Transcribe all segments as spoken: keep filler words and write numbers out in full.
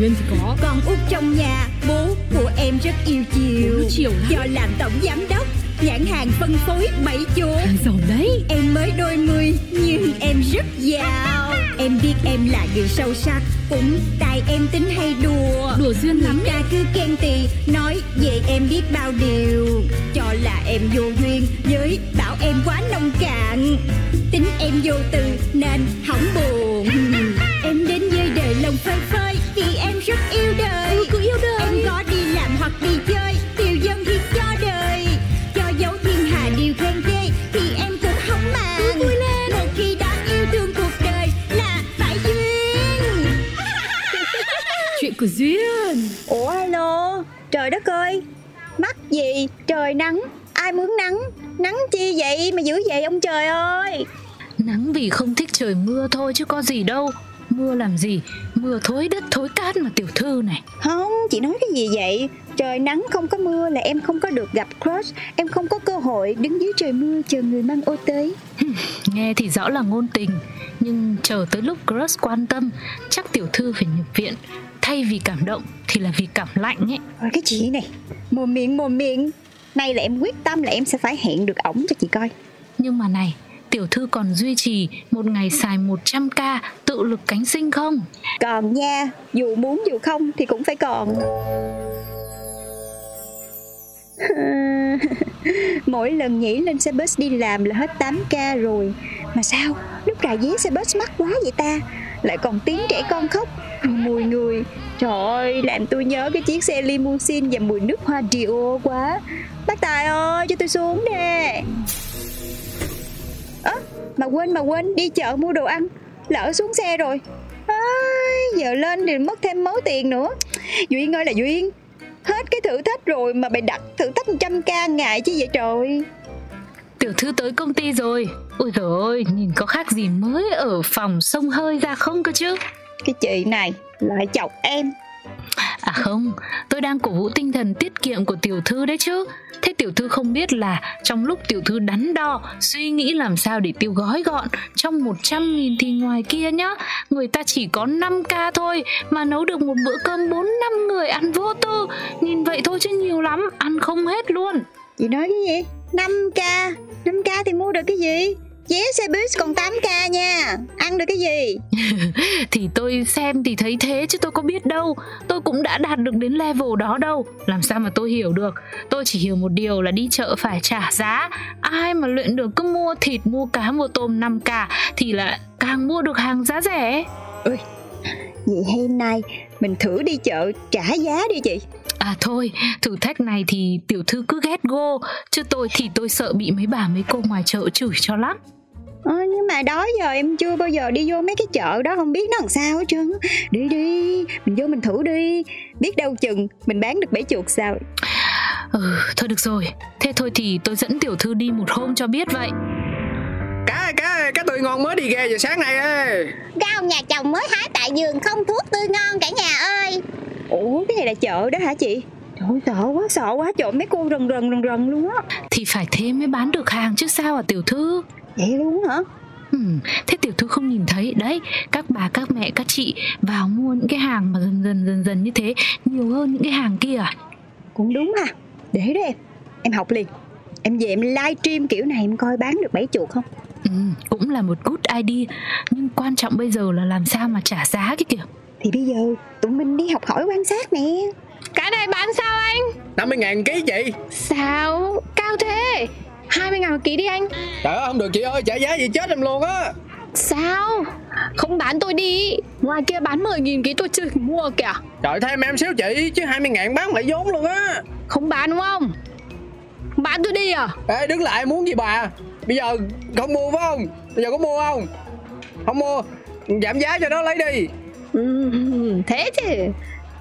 Duyên thì có. Con út trong nhà, bố của em rất yêu chiều, chiều do làm tổng giám đốc nhãn hàng phân phối bảy chỗ. Giàu đấy. Em mới đôi mươi nhưng em rất giàu. Em biết em là người sâu sắc, cũng tại em tính hay đùa. Đùa Duyên lắm. Người ta cứ khen tì, nói về em biết bao điều, cho là em vô duyên, với bảo em quá nông cạn. Tính em vô từ nên hỏng buồn. Em đến với đời lòng phơi phơi, vì em rất yêu đời. Ừ, cũng yêu đời. Em có đi làm hoặc đi chơi, tiêu dân thì cho đời. Cho dấu thiên hà điều khen ghê thì em cũng không màng. Vui lên. Một khi đã yêu thương cuộc đời là phải duyên. Chuyện của Duyên. Ủa alo, trời đất ơi, mắc gì trời nắng. Ai muốn nắng, nắng chi vậy mà dữ vậy ông trời ơi. Nắng vì không thích trời mưa thôi chứ có gì đâu. Mưa làm gì, mưa thối đất thối cát mà tiểu thư này. Không, chị nói cái gì vậy. Trời nắng không có mưa là em không có được gặp crush. Em không có cơ hội đứng dưới trời mưa chờ người mang ô tới. Nghe thì rõ là ngôn tình, nhưng chờ tới lúc crush quan tâm, chắc tiểu thư phải nhập viện. Thay vì cảm động thì là vì cảm lạnh ấy. Ôi cái chị này, mồm miệng mồm miệng. Nay là em quyết tâm là em sẽ phải hẹn được ổng cho chị coi. Nhưng mà này, tiểu thư còn duy trì một ngày xài một trăm k tự lực cánh sinh không? Còn nha, dù muốn dù không thì cũng phải còn. Mỗi lần nhảy lên xe bus đi làm là hết tám k rồi. Mà sao lúc trả vé xe bus mắc quá vậy ta? Lại còn tiếng trẻ con khóc, mùi người. Trời ơi, làm tôi nhớ cái chiếc xe limousine và mùi nước hoa Dior quá. Bác Tài ơi, cho tôi xuống nè. Ơ, à, mà quên mà quên, đi chợ mua đồ ăn, lỡ xuống xe rồi. À, giờ lên thì mất thêm mớ tiền nữa. Duyên ơi là Duyên, hết cái thử thách rồi mà bày đặt thử thách một trăm k ngày chứ vậy trời. Tiểu thư tới công ty rồi. Ôi trời ơi, nhìn có khác gì mới ở phòng xông hơi ra không cơ chứ. Cái chị này lại chọc em. À không, tôi đang cổ vũ tinh thần tiết kiệm của tiểu thư đấy chứ. Thế tiểu thư không biết là trong lúc tiểu thư đắn đo suy nghĩ làm sao để tiêu gói gọn trong một trăm nghìn thì ngoài kia nhá, người ta chỉ có năm k thôi mà nấu được một bữa cơm bốn năm người ăn vô tư. Nhìn vậy thôi chứ nhiều lắm, ăn không hết luôn. Chị nói cái gì? năm k? năm k thì mua được cái gì? Vé xe bus còn tám k nha, ăn được cái gì? Thì tôi xem thì thấy thế chứ tôi có biết đâu. Tôi cũng đã đạt được đến level đó đâu, làm sao mà tôi hiểu được. Tôi chỉ hiểu một điều là đi chợ phải trả giá. Ai mà luyện được cứ mua thịt, mua cá, mua tôm năm k thì là càng mua được hàng giá rẻ. Ôi, vậy hay nay mình thử đi chợ trả giá đi chị. À thôi, thử thách này thì tiểu thư cứ ghét go, chứ tôi thì tôi sợ bị mấy bà mấy cô ngoài chợ chửi cho lắm. Ờ, nhưng mà đó giờ em chưa bao giờ đi vô mấy cái chợ đó, không biết nó làm sao hết trơn. Đi đi, mình vô mình thử đi, biết đâu chừng mình bán được bể chuột sao. Ừ, thôi được rồi, thế thôi thì tôi dẫn tiểu thư đi một hôm cho biết vậy. Cá cá cá tươi ngon mới đi ghê giờ sáng nay ơi. Rau nhà chồng mới hái tại vườn không thuốc tươi ngon cả nhà ơi. Ủa cái này là chợ đó hả chị? Trời ơi, sợ quá sợ quá, trộm mấy cô rần rần rần rần luôn á. Thì phải thế mới bán được hàng chứ sao à tiểu thư. Vậy luôn hả? Ừ, thế tiểu thư không nhìn thấy đấy, các bà các mẹ các chị vào mua những cái hàng mà dần dần dần dần như thế nhiều hơn những cái hàng kia à? Cũng đúng à, để đó em em học liền. Em về em live stream kiểu này em coi bán được bẫy chuột không. Ừ, cũng là một good idea, nhưng quan trọng bây giờ là làm sao mà trả giá cái kiểu. Thì bây giờ tụi mình đi học hỏi quan sát nè. Cái này bán sao anh? năm mươi ngàn ký chị. Sao? Cao thế. hai mươi ngàn một ký đi anh. Trời ơi không được chị ơi, trả giá gì chết em luôn á. Sao? Không bán tôi đi. Ngoài kia bán mười nghìn ký tôi chưa mua kìa. Trời thêm em xíu chị, chứ hai mươi ngàn bán lại vốn luôn á. Không bán đúng không? Bán tôi đi à? Ê đứng lại muốn gì bà? Bây giờ không mua phải không? Bây giờ có mua không? Không mua, giảm giá cho nó lấy đi. Ừ, thế chứ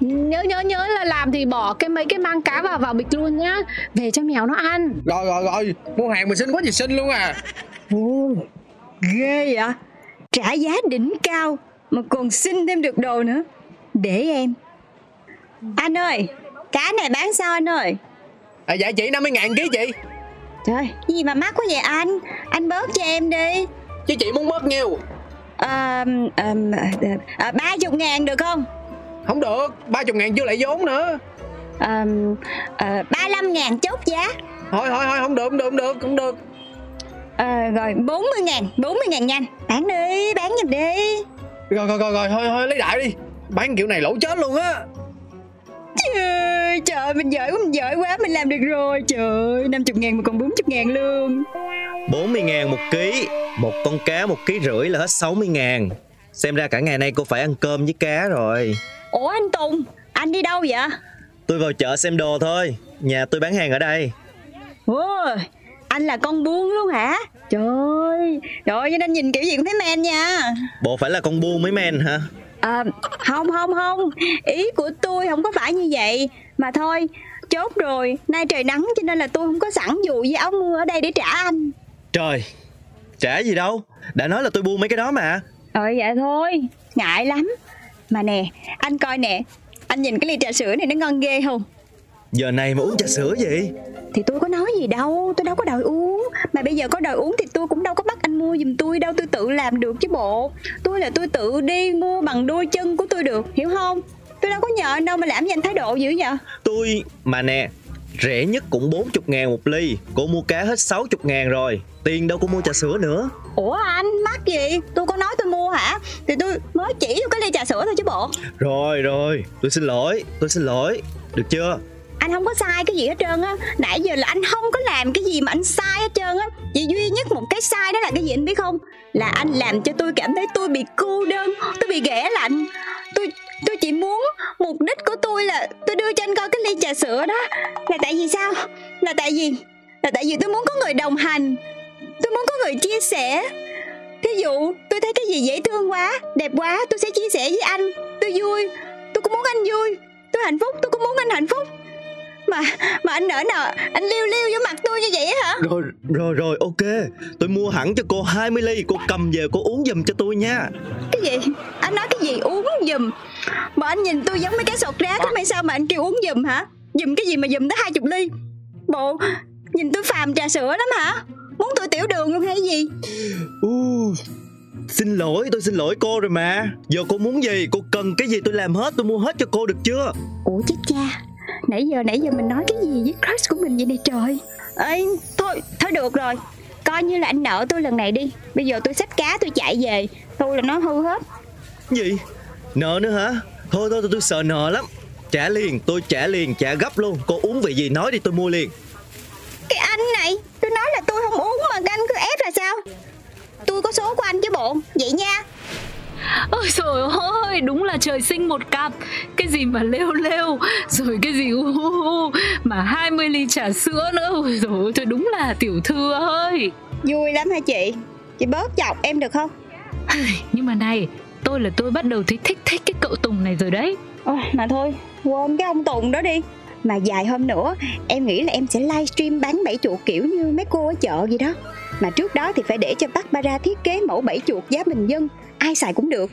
nhớ nhớ nhớ là làm thì bỏ cái mấy cái mang cá vào vào bịch luôn nhá, về cho mèo nó ăn. Rồi rồi rồi, mua hàng mình xinh quá chị xinh luôn à. Ồ, ghê vậy, trả giá đỉnh cao mà còn xin thêm được đồ nữa. Để em. Anh ơi, cá này bán sao anh ơi? À, dạ chị năm mươi ngàn ký chị. Trời, cái gì mà mắc quá vậy anh? Anh bớt cho em đi. Chứ chị muốn bớt nhiều. Ba um, um, uh, uh, uh, chục ngàn được không? Không được, ba mươi ngàn chưa lại vốn nữa. À, à, ba mươi lăm ngàn chốt giá. Thôi thôi thôi, không được không được không được không được. À, rồi bốn mươi ngàn, bốn mươi ngàn nhanh. Bán đi, bán giùm đi. Rồi rồi rồi rồi, thôi thôi lấy đại đi. Bán kiểu này lỗ chết luôn á. Trời, trời mình giỏi quá, mình giỏi quá, mình làm được rồi. Trời, năm mươi ngàn mà còn bốn mươi ngàn luôn. Bốn mươi ngàn một ký. Một con cá một ký rưỡi là hết sáu mươi ngàn. Xem ra cả ngày nay cô phải ăn cơm với cá rồi. Ủa anh Tùng, anh đi đâu vậy? Tôi vào chợ xem đồ thôi, nhà tôi bán hàng ở đây. Ôi, anh là con buôn luôn hả? Trời ơi, cho nên nhìn kiểu gì cũng thấy men nha. Bộ phải là con buôn mới men hả? À, không không không, ý của tôi không có phải như vậy. Mà thôi, chốt rồi, nay trời nắng cho nên là tôi không có sẵn dù với áo mưa ở đây để trả anh. Trời, trả gì đâu, đã nói là tôi buôn mấy cái đó mà. Ờ dạ thôi, ngại lắm. Mà nè, anh coi nè, anh nhìn cái ly trà sữa này nó ngon ghê không? Giờ này mà uống trà sữa gì? Thì tôi có nói gì đâu, tôi đâu có đòi uống. Mà bây giờ có đòi uống thì tôi cũng đâu có bắt anh mua giùm tôi đâu, tôi tự làm được chứ bộ. Tôi là tôi tự đi mua bằng đôi chân của tôi được, hiểu không? Tôi đâu có nhờ anh đâu mà làm gì anh thái độ dữ vậy? Tôi, mà nè, rẻ nhất cũng bốn mươi ngàn một ly. Cô mua cá hết sáu mươi ngàn rồi, tiền đâu có mua trà sữa nữa. Ủa anh, mắc gì? Tôi có nói tôi mua hả? Thì tôi mới chỉ cho cái ly trà sữa thôi chứ bộ. Rồi rồi, tôi xin lỗi, tôi xin lỗi, được chưa? Anh không có sai cái gì hết trơn á. Nãy giờ là anh không có làm cái gì mà anh sai hết trơn á. Chỉ duy nhất một cái sai đó là cái gì anh biết không? Là anh làm cho tôi cảm thấy tôi bị cô đơn, tôi bị ghẻ lạnh. Tôi tôi chỉ muốn mục đích của tôi là tôi đưa cho anh coi cái ly trà sữa đó. Là tại vì sao? Là tại vì Là tại vì tôi muốn có người đồng hành, tôi muốn có người chia sẻ. Thí dụ tôi thấy cái gì dễ thương quá, đẹp quá, tôi sẽ chia sẻ với anh. Tôi vui, tôi cũng muốn anh vui. Tôi hạnh phúc, tôi cũng muốn anh hạnh phúc. Mà mà anh nở nở, anh liêu liêu vô mặt tôi như vậy hả? Rồi rồi rồi, ok. Tôi mua hẳn cho cô hai mươi ly, cô cầm về cô uống giùm cho tôi nha. Cái gì? Anh nói cái gì uống giùm? Mà anh nhìn tôi giống mấy cái sọt rác đó hay sao mà anh kêu uống giùm hả? Giùm cái gì mà giùm tới hai mươi ly? Bộ, nhìn tôi phàm trà sữa lắm hả? Muốn tôi tiểu đường luôn hay gì? Uh, xin lỗi, tôi xin lỗi cô rồi mà. Giờ cô muốn gì, cô cần cái gì tôi làm hết, tôi mua hết cho cô được chưa? Ủa chết cha, nãy giờ nãy giờ mình nói cái gì với crush của mình vậy này trời. Ê, thôi thôi được rồi, coi như là anh nợ tôi lần này đi. Bây giờ tôi xách cá tôi chạy về, tôi là nó hư hết. Gì? Nợ nữa hả? Thôi thôi, tôi, tôi sợ nợ lắm. Trả liền, tôi trả liền, trả gấp luôn. Cô uống vị gì nói đi, tôi mua liền. Cái anh này, tôi nói là tôi không uống mà anh cứ ép là sao? Tôi có số của anh chứ bộ, vậy nha. Ôi trời ơi, đúng là trời sinh một cặp. Cái gì mà lêu lêu, rồi cái gì u uh, uh, mà hai mươi ly trà sữa nữa. Ôi trời ơi, đúng là tiểu thư ơi. Vui lắm hả chị? Chị bớt chọc em được không? Nhưng mà này, tôi là tôi bắt đầu thấy thích thích cái cậu Tùng này rồi đấy. Ôi, mà thôi, quên cái ông Tùng đó đi. Mà vài hôm nữa em nghĩ là em sẽ livestream bán bẫy chuột kiểu như mấy cô ở chợ gì đó. Mà trước đó thì phải để cho Barbara thiết kế mẫu bẫy chuột giá bình dân, ai xài cũng được.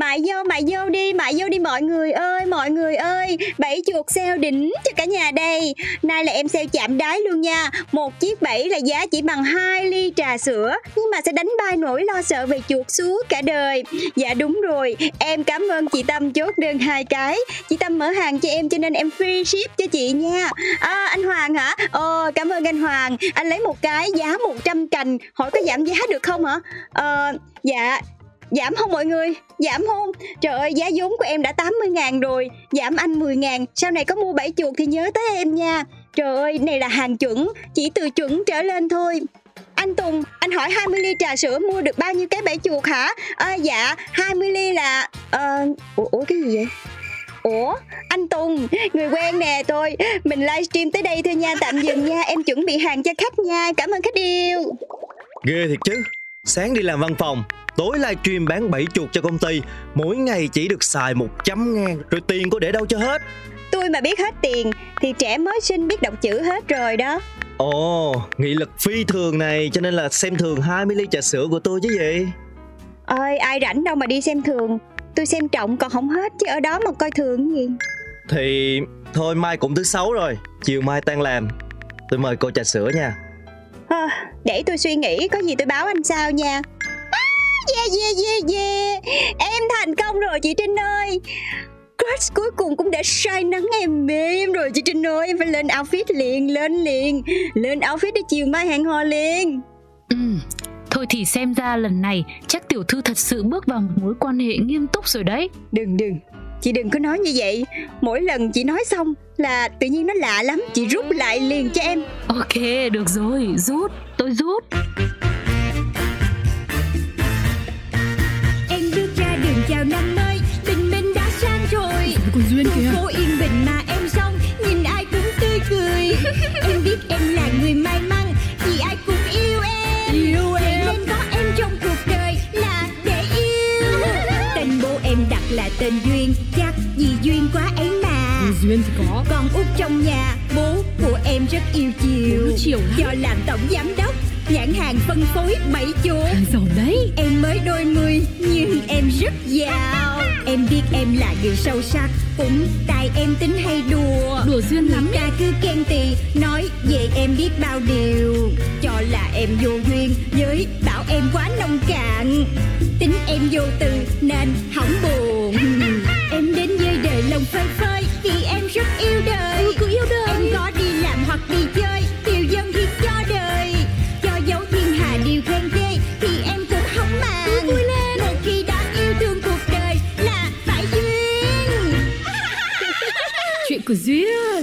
Mại vô, mại vô đi, mại vô đi mọi người ơi, mọi người ơi. Bẫy chuột sale đỉnh cho cả nhà đây. Nay là em sale chạm đáy luôn nha. Một chiếc bẫy là giá chỉ bằng hai ly trà sữa, nhưng mà sẽ đánh bay nỗi lo sợ về chuột suốt cả đời. Dạ đúng rồi, em cảm ơn chị Tâm chốt đơn hai cái. Chị Tâm mở hàng cho em cho nên em free ship cho chị nha. À, anh Hoàng hả? Ờ, cảm ơn anh Hoàng. Anh lấy một cái giá một trăm cành. Hỏi có giảm giá được không hả? Ờ, dạ giảm không mọi người? Giảm không? Trời ơi, giá vốn của em đã tám mươi ngàn rồi, giảm anh mười ngàn. Sau này có mua bẫy chuột thì nhớ tới em nha. Trời ơi, này là hàng chuẩn, chỉ từ chuẩn trở lên thôi. Anh Tùng, anh hỏi hai mươi ly trà sữa mua được bao nhiêu cái bẫy chuột hả? À, dạ, hai mươi ly là... À, ủa, ủa cái gì vậy? Ủa, anh Tùng, người quen nè tôi. Mình livestream tới đây thôi nha, tạm dừng nha. Em chuẩn bị hàng cho khách nha, cảm ơn khách yêu. Ghê thiệt chứ, sáng đi làm văn phòng, tối livestream bán bẫy chuột cho công ty, mỗi ngày chỉ được xài một trăm ngàn, rồi tiền có để đâu cho hết. Tôi mà biết hết tiền thì trẻ mới sinh biết đọc chữ hết rồi đó. Ồ, nghị lực phi thường này cho nên là xem thường hai mươi ly trà sữa của tôi chứ gì. Ơi, ai rảnh đâu mà đi xem thường. Tôi xem trọng còn không hết chứ ở đó mà coi thường gì. Thì thôi, mai cũng thứ sáu rồi, chiều mai tan làm, tôi mời cô trà sữa nha. À, để tôi suy nghĩ, có gì tôi báo anh sau nha. Yeah, yeah, yeah, yeah. Em thành công rồi chị Trinh ơi. crush cuối cùng cũng đã say nắng em em rồi chị Trinh ơi. Em phải lên outfit liền, lên liền, lên outfit để chiều mai hẹn hò liền. Ừ, thôi thì xem ra lần này chắc tiểu thư thật sự bước vào một mối quan hệ nghiêm túc rồi đấy. Đừng đừng, chị đừng có nói như vậy. Mỗi lần chị nói xong là tự nhiên nó lạ lắm. Chị rút lại liền cho em. Ok, được rồi, rút, tôi rút. Em bước ra đường chào năm mới, tình mình đã sang rồi. Duyên kìa. Cô yên bình mà em xong, nhìn ai cũng tươi cười. Em biết em là người may mắn, vì ai cũng yêu em. Yêu em. Nên có em trong cuộc đời là để yêu. Tên bố em đặt là tên Duyên, chắc vì duyên quá ấy mà. Duyên thì có. Con út trong nhà, bố của em rất yêu chiều. Do làm tổng giám đốc nhãn hàng phân phối bảy chỗ. Giàu đấy. Em mới đôi mươi nhưng em rất giàu. Em biết em là người sâu sắc, cũng tại em tính hay đùa. Đùa duyên lắm. Người ta cứ khen tì, nói về em biết bao điều, cho là em vô duyên, với bảo em quá nông cạn. Tính em vô từ nên hỏng buồn. Em đến với đời lòng phơi phới, vì em rất yêu đời. Ừ, cứ yêu đời. Em có đi làm hoặc đi chơi, tiêu dân thì cho đời. Cho dấu thiên hà điều khen ghê, thì em cũng không màng. Một khi đã yêu thương cuộc đời là phải duyên. Chuyện của duyên.